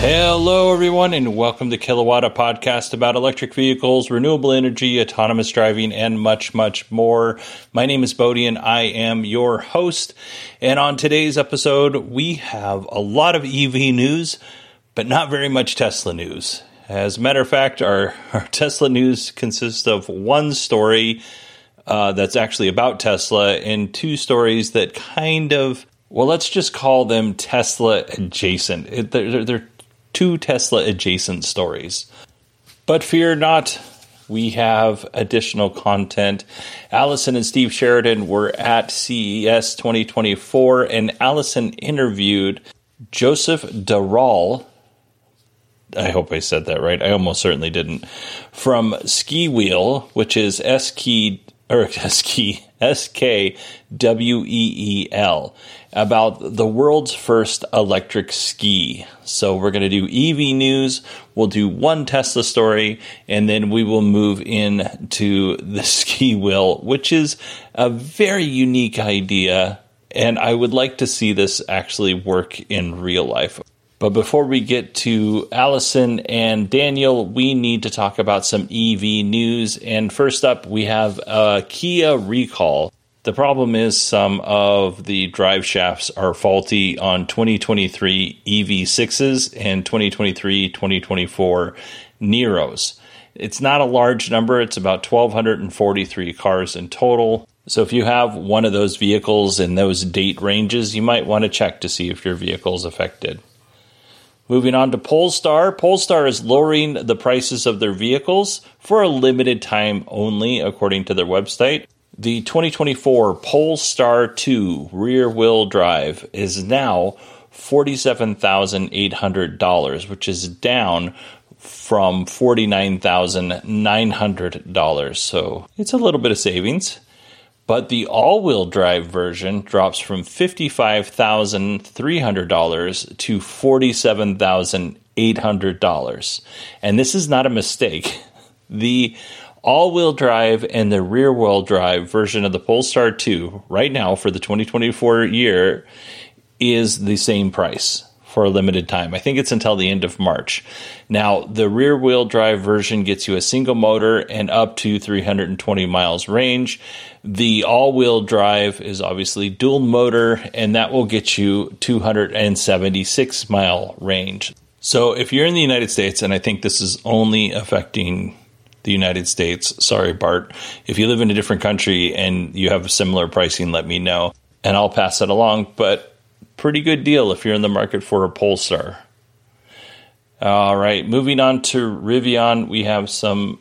Hello, everyone, and welcome to Kilowatt, a podcast about electric vehicles, renewable energy, autonomous driving, and much, much more. My name is Bodian. I am your host. And on today's episode, we have a lot of EV news, but not very much Tesla news. As a matter of fact, our Tesla news consists of one story that's actually about Tesla and two stories that kind of, well, let's just call them Tesla adjacent. They're two Tesla-adjacent stories. But fear not, we have additional content. Allison and Steve Sheridan were at CES 2024, and Allison interviewed Joseph Diherel. I hope I said that right. I almost certainly didn't. From SKWheel, which is SKWheel, about the world's first electric ski. So we're going to do EV news, we'll do one Tesla story, and then we will move into the SKWheel, which is a very unique idea, and I would like to see this actually work in real life. But before we get to Allison and Daniel, we need to talk about some EV news. And first up, we have a Kia recall. The problem is some of the drive shafts are faulty on 2023 EV6s and 2023-2024 Niros. It's not a large number. It's about 1,243 cars in total. So if you have one of those vehicles in those date ranges, you might want to check to see if your vehicle is affected. Moving on to Polestar. Polestar is lowering the prices of their vehicles for a limited time only, according to their website. The 2024 Polestar 2 rear-wheel drive is now $47,800, which is down from $49,900. So it's a little bit of savings. But the all-wheel drive version drops from $55,300 to $47,800. And this is not a mistake. The all-wheel drive and the rear-wheel drive version of the Polestar 2 right now for the 2024 year is the same price for a limited time. I think it's until the end of March. Now, the rear-wheel drive version gets you a single motor and up to 320 miles range. The all-wheel drive is obviously dual motor, and that will get you 276 mile range. So if you're in the United States, and I think this is only affecting the United States, sorry, Bart. If you live in a different country and you have similar pricing, let me know, and I'll pass it along, but pretty good deal if you're in the market for a Polestar. All right, moving on to Rivian, we have some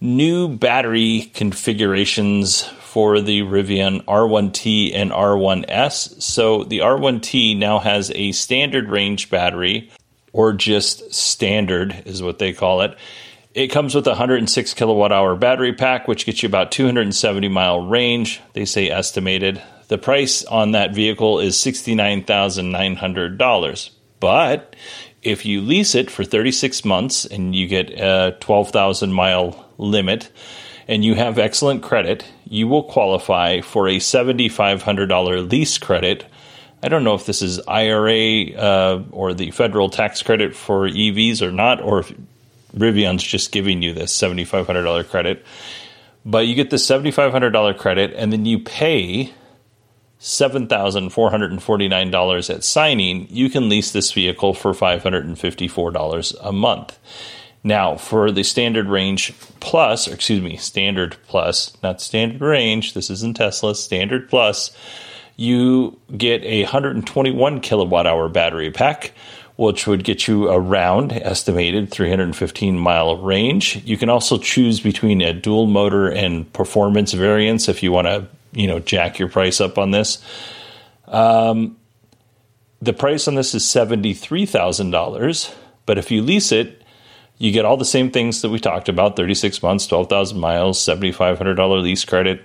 new battery configurations for the Rivian R1T and R1S. So the R1T now has a standard range battery, or just standard is what they call it. It comes with a 106 kilowatt hour battery pack, which gets you about 270 mile range, they say estimated. The price on that vehicle is $69,900, but if you lease it for 36 months and you get a 12,000 mile limit and you have excellent credit, you will qualify for a $7,500 lease credit. I don't know if this is IRA or the federal tax credit for EVs or not, or if Rivian's just giving you this $7,500 credit. But you get the $7,500 credit, and then you pay $7,449 at signing. You can lease this vehicle for $554 a month. Now, for the standard range plus, or excuse me, standard plus, not standard range, this isn't Tesla, standard plus, you get a 121 kilowatt hour battery pack, which would get you around estimated 315 mile range. You can also choose between a dual motor and performance variants if you want to, you know, jack your price up on this. The price on this is $73,000, but if you lease it, you get all the same things that we talked about: 36 months, 12,000 miles, $7,500 lease credit,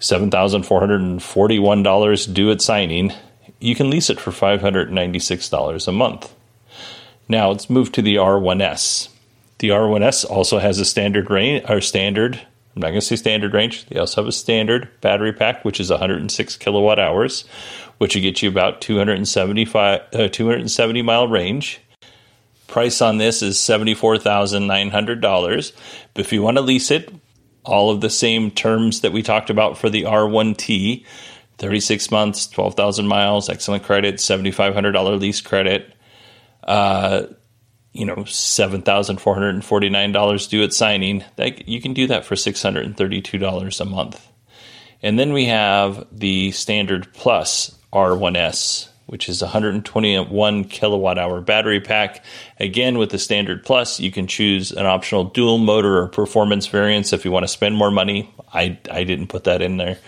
$7,441 due at signing. You can lease it for $596 a month. Now let's move to the R1S. The R1S also has a standard range, or standard, I'm not going to say standard range. They also have a standard battery pack, which is 106 kilowatt hours, which will get you about 270 mile range. Price on this is $74,900. But if you want to lease it, all of the same terms that we talked about for the R1T, 36 months, 12,000 miles, excellent credit, $7,500 lease credit, $7,449 due at signing. That, you can do that for $632 a month. And then we have the Standard Plus R1S, which is 121 kilowatt hour battery pack. Again, with the Standard Plus, you can choose an optional dual motor or performance variants if you want to spend more money. I didn't put that in there.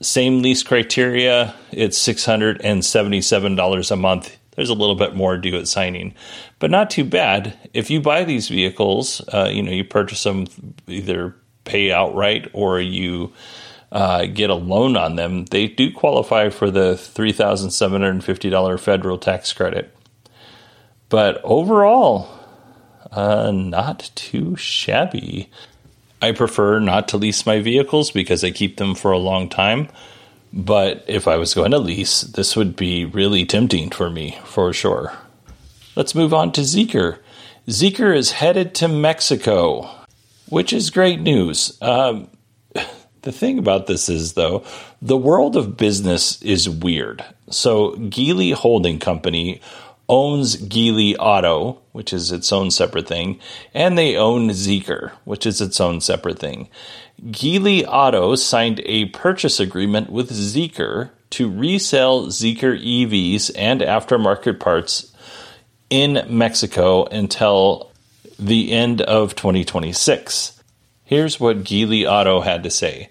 Same lease criteria. It's $677 a month. There's a little bit more due at signing, but not too bad. If you buy these vehicles, you purchase them, either pay outright or you get a loan on them, they do qualify for the $3,750 federal tax credit. But overall, not too shabby. I prefer not to lease my vehicles because I keep them for a long time. But if I was going to lease, this would be really tempting for me, for sure. Let's move on to Zeekr. Zeekr is headed to Mexico, which is great news. The thing about this is, though, the world of business is weird. So Geely Holding Company owns Geely Auto, which is its own separate thing, and they own Zeekr, which is its own separate thing. Geely Auto signed a purchase agreement with Zeekr to resell Zeekr EVs and aftermarket parts in Mexico until the end of 2026. Here's what Geely Auto had to say.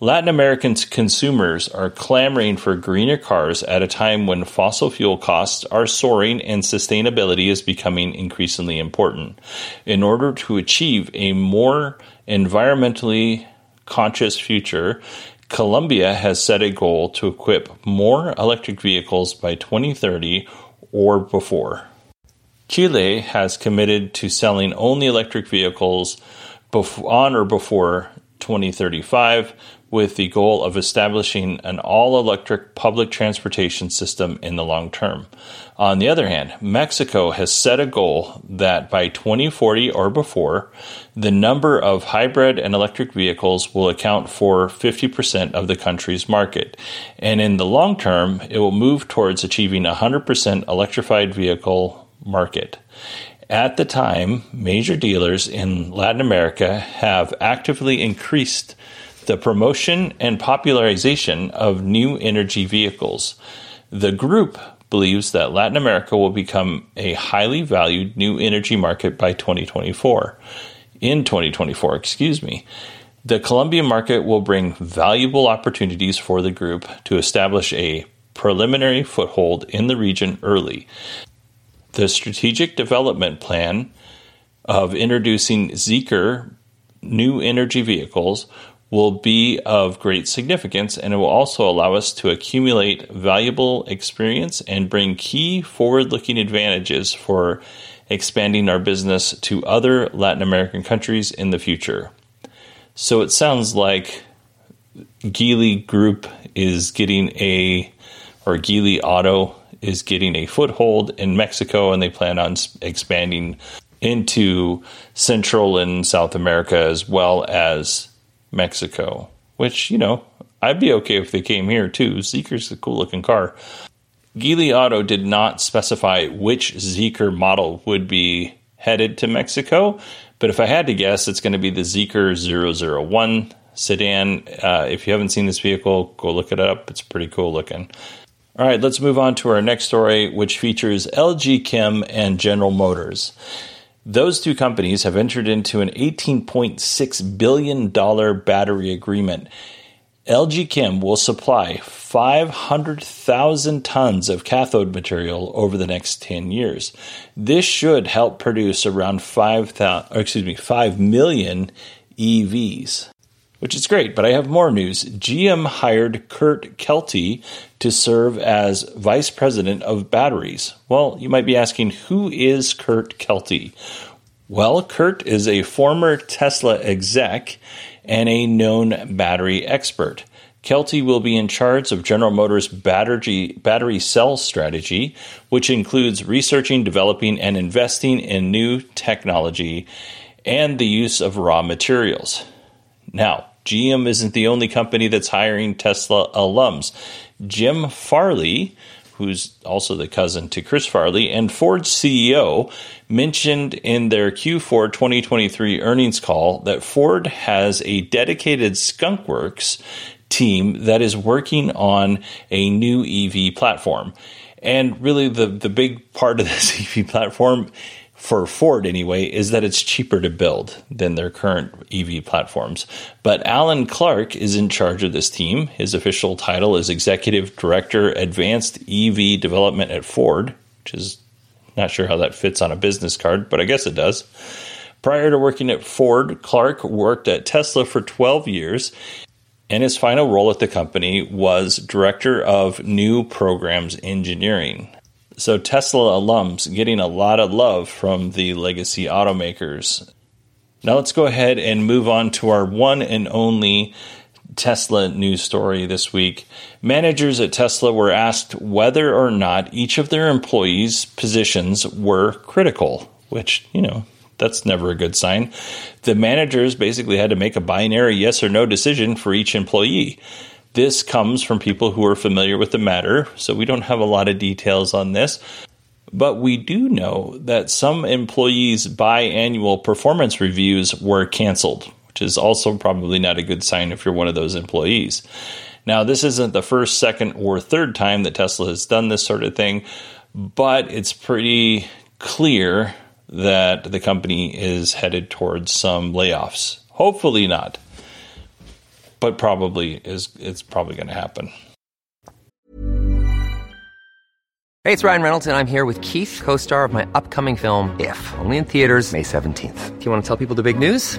Latin American consumers are clamoring for greener cars at a time when fossil fuel costs are soaring and sustainability is becoming increasingly important. In order to achieve a more environmentally conscious future, Colombia has set a goal to equip more electric vehicles by 2030 or before. Chile has committed to selling only electric vehicles on or before 2035, with the goal of establishing an all-electric public transportation system in the long term. On the other hand, Mexico has set a goal that by 2040 or before, the number of hybrid and electric vehicles will account for 50% of the country's market. And in the long term, it will move towards achieving 100% electrified vehicle market. At the time, major dealers in Latin America have actively increased the promotion and popularization of new energy vehicles. The group believes that Latin America will become a highly valued new energy market by 2024. In 2024, the Colombian market will bring valuable opportunities for the group to establish a preliminary foothold in the region early. The strategic development plan of introducing Zeekr new energy vehicles will be of great significance, and it will also allow us to accumulate valuable experience and bring key forward-looking advantages for expanding our business to other Latin American countries in the future. So it sounds like Geely Group is getting Geely Auto is getting a foothold in Mexico, and they plan on expanding into Central and South America as well as Mexico, which, you know, I'd be okay if they came here too. Zeekr's a cool-looking car. Geely Auto did not specify which Zeekr model would be headed to Mexico, but if I had to guess, it's going to be the Zeekr 001 sedan. If you haven't seen this vehicle, go look it up. It's pretty cool looking. All right, let's move on to our next story, which features LG Chem and General Motors. Those two companies have entered into an $18.6 billion battery agreement. LG Chem will supply 500,000 tons of cathode material over the next 10 years. This should help produce around 5 million EVs, which is great, but I have more news. GM hired Kurt Kelty to serve as vice president of batteries. Well, you might be asking, who is Kurt Kelty? Well, Kurt is a former Tesla exec and a known battery expert. Kelty will be in charge of General Motors' battery cell strategy, which includes researching, developing, and investing in new technology and the use of raw materials. Now, GM isn't the only company that's hiring Tesla alums. Jim Farley, who's also the cousin to Chris Farley, and Ford's CEO mentioned in their Q4 2023 earnings call that Ford has a dedicated skunkworks team that is working on a new EV platform. And really the big part of this EV platform, for Ford anyway, is that it's cheaper to build than their current EV platforms. But Alan Clark is in charge of this team. His official title is Executive Director, Advanced EV Development at Ford, which is not sure how that fits on a business card, but I guess it does. Prior to working at Ford, Clark worked at Tesla for 12 years, and his final role at the company was Director of New Programs Engineering. So Tesla alums getting a lot of love from the legacy automakers. Now let's go ahead and move on to our one and only Tesla news story this week. Managers at Tesla were asked whether or not each of their employees' positions were critical, which, you know, that's never a good sign. The managers basically had to make a binary yes or no decision for each employee. This comes from people who are familiar with the matter, so we don't have a lot of details on this. But we do know that some employees' biannual performance reviews were canceled, which is also probably not a good sign if you're one of those employees. Now, this isn't the first, second, or third time that Tesla has done this sort of thing, but it's pretty clear that the company is headed towards some layoffs. Hopefully not. But it's probably going to happen. Hey, it's Ryan Reynolds, and I'm here with Keith, co-star of my upcoming film, If, only in theaters May 17th. Do you want to tell people the big news?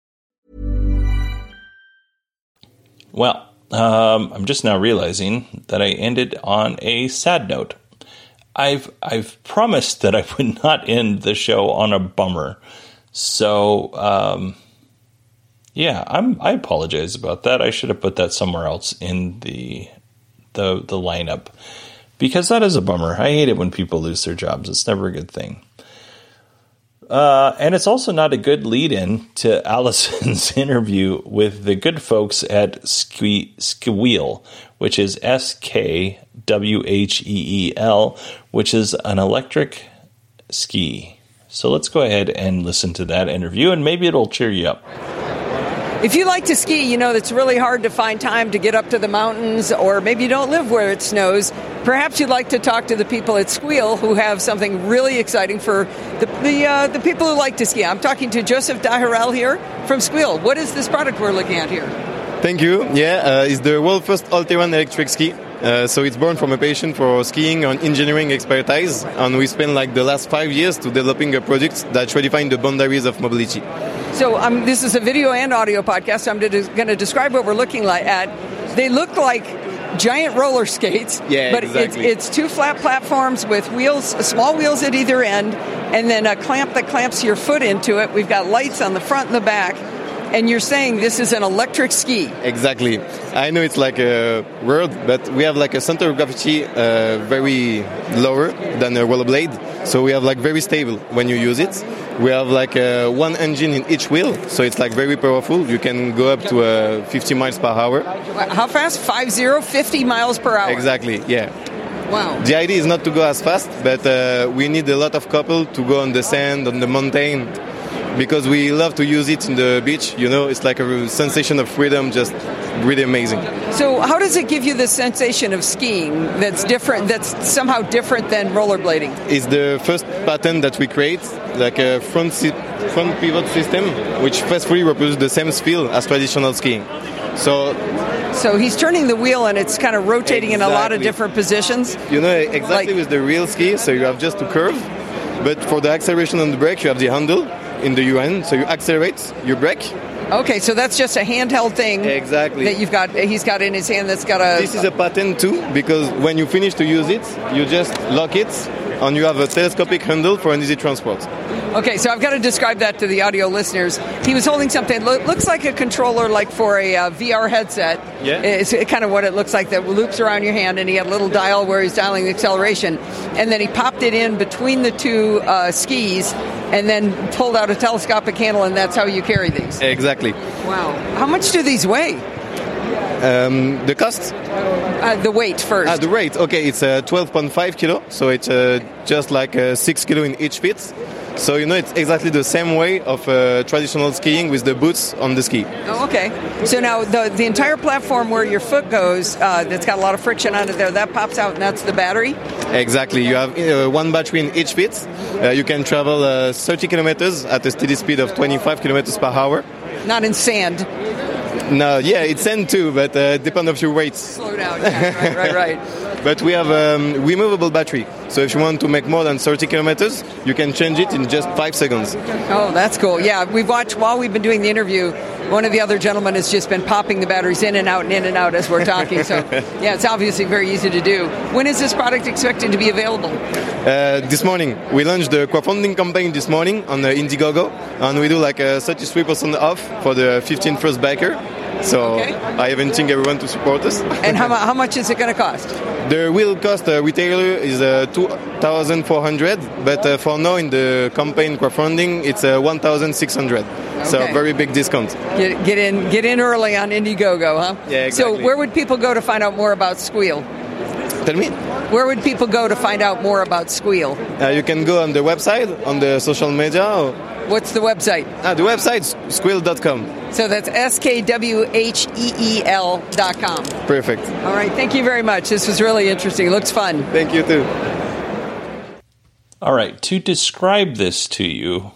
Well, I'm just now realizing that I ended on a sad note. I've promised that I would not end the show on a bummer. So, I apologize about that. I should have put that somewhere else in the lineup, because that is a bummer. I hate it when people lose their jobs. It's never a good thing. And it's also not a good lead-in to Allison's interview with the good folks at SKWheel, which is SKWheel, which is an electric ski. So let's go ahead and listen to that interview, and maybe it'll cheer you up. If you like to ski, you know it's really hard to find time to get up to the mountains, or maybe you don't live where it snows. Perhaps you'd like to talk to the people at SKWheel who have something really exciting for the people who like to ski. I'm talking to Joseph Diherel here from SKWheel. What is this product we're looking at here? Thank you. It's the world's first all-terrain electric ski. So it's born from a passion for skiing and engineering expertise. And we spent the last 5 years to developing a product that redefines the boundaries of mobility. So this is a video and audio podcast. I'm going to describe what we're looking at. They look like giant roller skates, but exactly. It's two flat platforms with wheels, small wheels at either end, and then a clamp that clamps your foot into it. We've got lights on the front and the back, and you're saying this is an electric ski. Exactly. I know it's like a word, but we have a center of gravity very lower than a rollerblade, so we have very stable when you use it. We have one engine in each wheel, so it's very powerful. You can go up to 50 miles per hour. How fast? 50 miles per hour. Exactly, yeah. Wow. The idea is not to go as fast, but we need a lot of couple to go on the sand, on the mountain, because we love to use it in the beach. It's a sensation of freedom, just really amazing. So how does it give you the sensation of skiing that's somehow different than rollerblading? It's the first pattern that we create, a front pivot system, which faithfully reproduces the same feel as traditional skiing. So he's turning the wheel and it's kind of rotating in a lot of different positions. With the real ski, so you have just to curve, but for the acceleration and the brake, you have the handle in the UN, so you accelerate, you brake. Okay, so that's just a handheld thing. Exactly. That he's got in his hand that's got a... This is a patent too, because when you finish to use it, you just lock it, and you have a telescopic handle for an easy transport. Okay, so I've got to describe that to the audio listeners. He was holding something that looks like a controller for a VR headset. Yeah. It's kind of what it looks like that loops around your hand, and he had a little dial where he's dialing the acceleration. And then he popped it in between the two skis, and then pulled out a telescopic handle, and that's how you carry these. Exactly. Wow. How much do these weigh? The cost? The weight first. The weight. Okay, it's 12.5 kilo, so it's just 6 kilo in each foot. So, it's exactly the same way of traditional skiing with the boots on the ski. Oh, okay. So now the entire platform where your foot goes, that's got a lot of friction under there, that pops out and that's the battery? Exactly. You have one battery in each foot. You can travel 30 kilometers at a steady speed of 25 kilometers per hour. Not in sand. No, it's sand too, but depends on your weight. Slow down, yeah, right. But we have a removable battery, so if you want to make more than 30 kilometers, you can change it in just 5 seconds. Oh, that's cool. Yeah, we've watched, while we've been doing the interview, one of the other gentlemen has just been popping the batteries in and out as we're talking, so yeah, it's obviously very easy to do. When is this product expected to be available? This morning. We launched the crowdfunding campaign this morning on Indiegogo, and we do a 33% off for the 15 first backer. So okay. I haven't think everyone to support us. And how much is it going to cost? The wheel cost retailer is $2,400, but for now in the campaign crowdfunding it's $1,600. Okay. So very big discount. Get in early on Indiegogo, huh? Yeah, exactly. So where would people go to find out more about SKWheel? Tell me? Where would people go to find out more about SKWheel? You can go on the website, on the social media. What's the website? The website's SKWheel.com. So that's SKWheel.com. Perfect. All right. Thank you very much. This was really interesting. It looks fun. Thank you, too. All right. To describe this to you,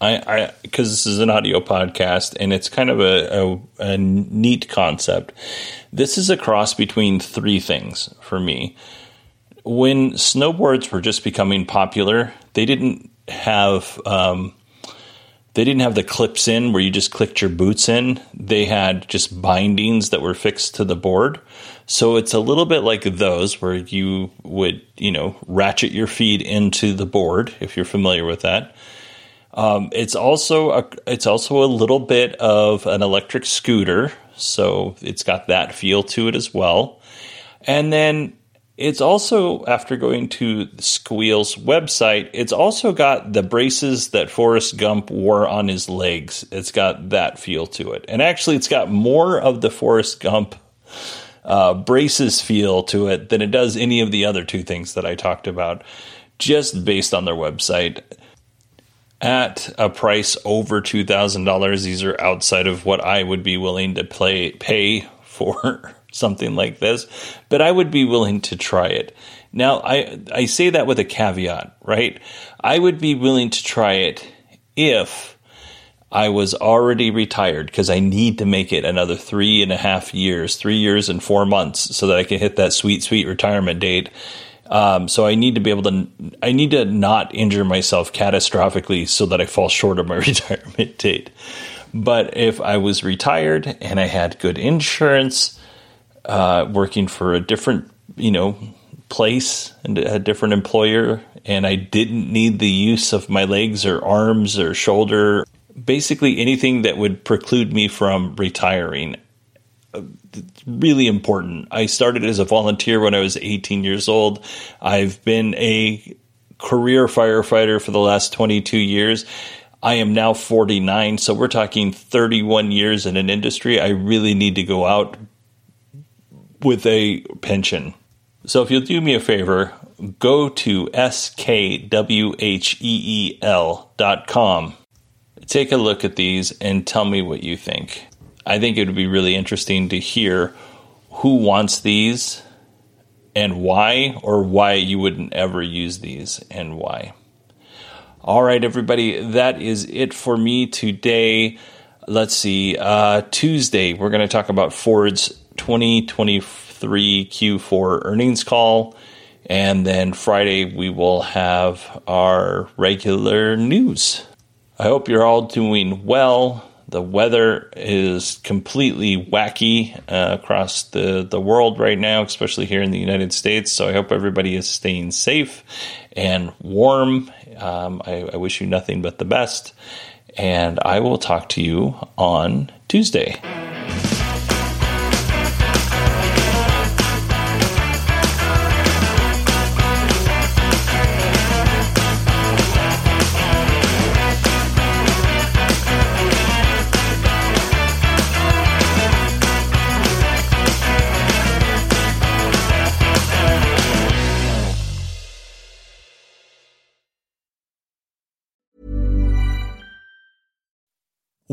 because this is an audio podcast, and it's kind of a neat concept. This is a cross between three things for me. When snowboards were just becoming popular, they didn't have the clips in where you just clicked your boots in. They had just bindings that were fixed to the board. So it's a little bit like those where you would, ratchet your feet into the board, if you're familiar with that. It's also a little bit of an electric scooter, so it's got that feel to it as well. And then it's also, after going to SKWheel's website, it's also got the braces that Forrest Gump wore on his legs. It's got that feel to it. And actually, it's got more of the Forrest Gump braces feel to it than it does any of the other two things that I talked about, just based on their website. At a price over $2,000, these are outside of what I would be willing to pay for something like this, but I would be willing to try it. Now, I say that with a caveat, right? I would be willing to try it if I was already retired, because I need to make it another 3 years and 4 months so that I can hit that sweet, sweet retirement date. So I need to be able to, I need to not injure myself catastrophically so that I fall short of my retirement date. But if I was retired and I had good insurance, working for a different, place and a different employer, and I didn't need the use of my legs or arms or shoulder, basically anything that would preclude me from retiring. Really important. I started as a volunteer when I was 18 years old. I've been a career firefighter for the last 22 years. I am now 49, so we're talking 31 years in an industry. I really need to go out with a pension. So if you'll do me a favor, go to SKWheel.com. Take a look at these and tell me what you think. I think it would be really interesting to hear who wants these and why, or why you wouldn't ever use these and why. All right, everybody, that is it for me today. Let's see. Tuesday, we're going to talk about Ford's 2023 Q4 earnings call. And then Friday, we will have our regular news. I hope you're all doing well. The weather is completely wacky across the world right now, especially here in the United States. So I hope everybody is staying safe and warm. I wish you nothing but the best. And I will talk to you on Tuesday.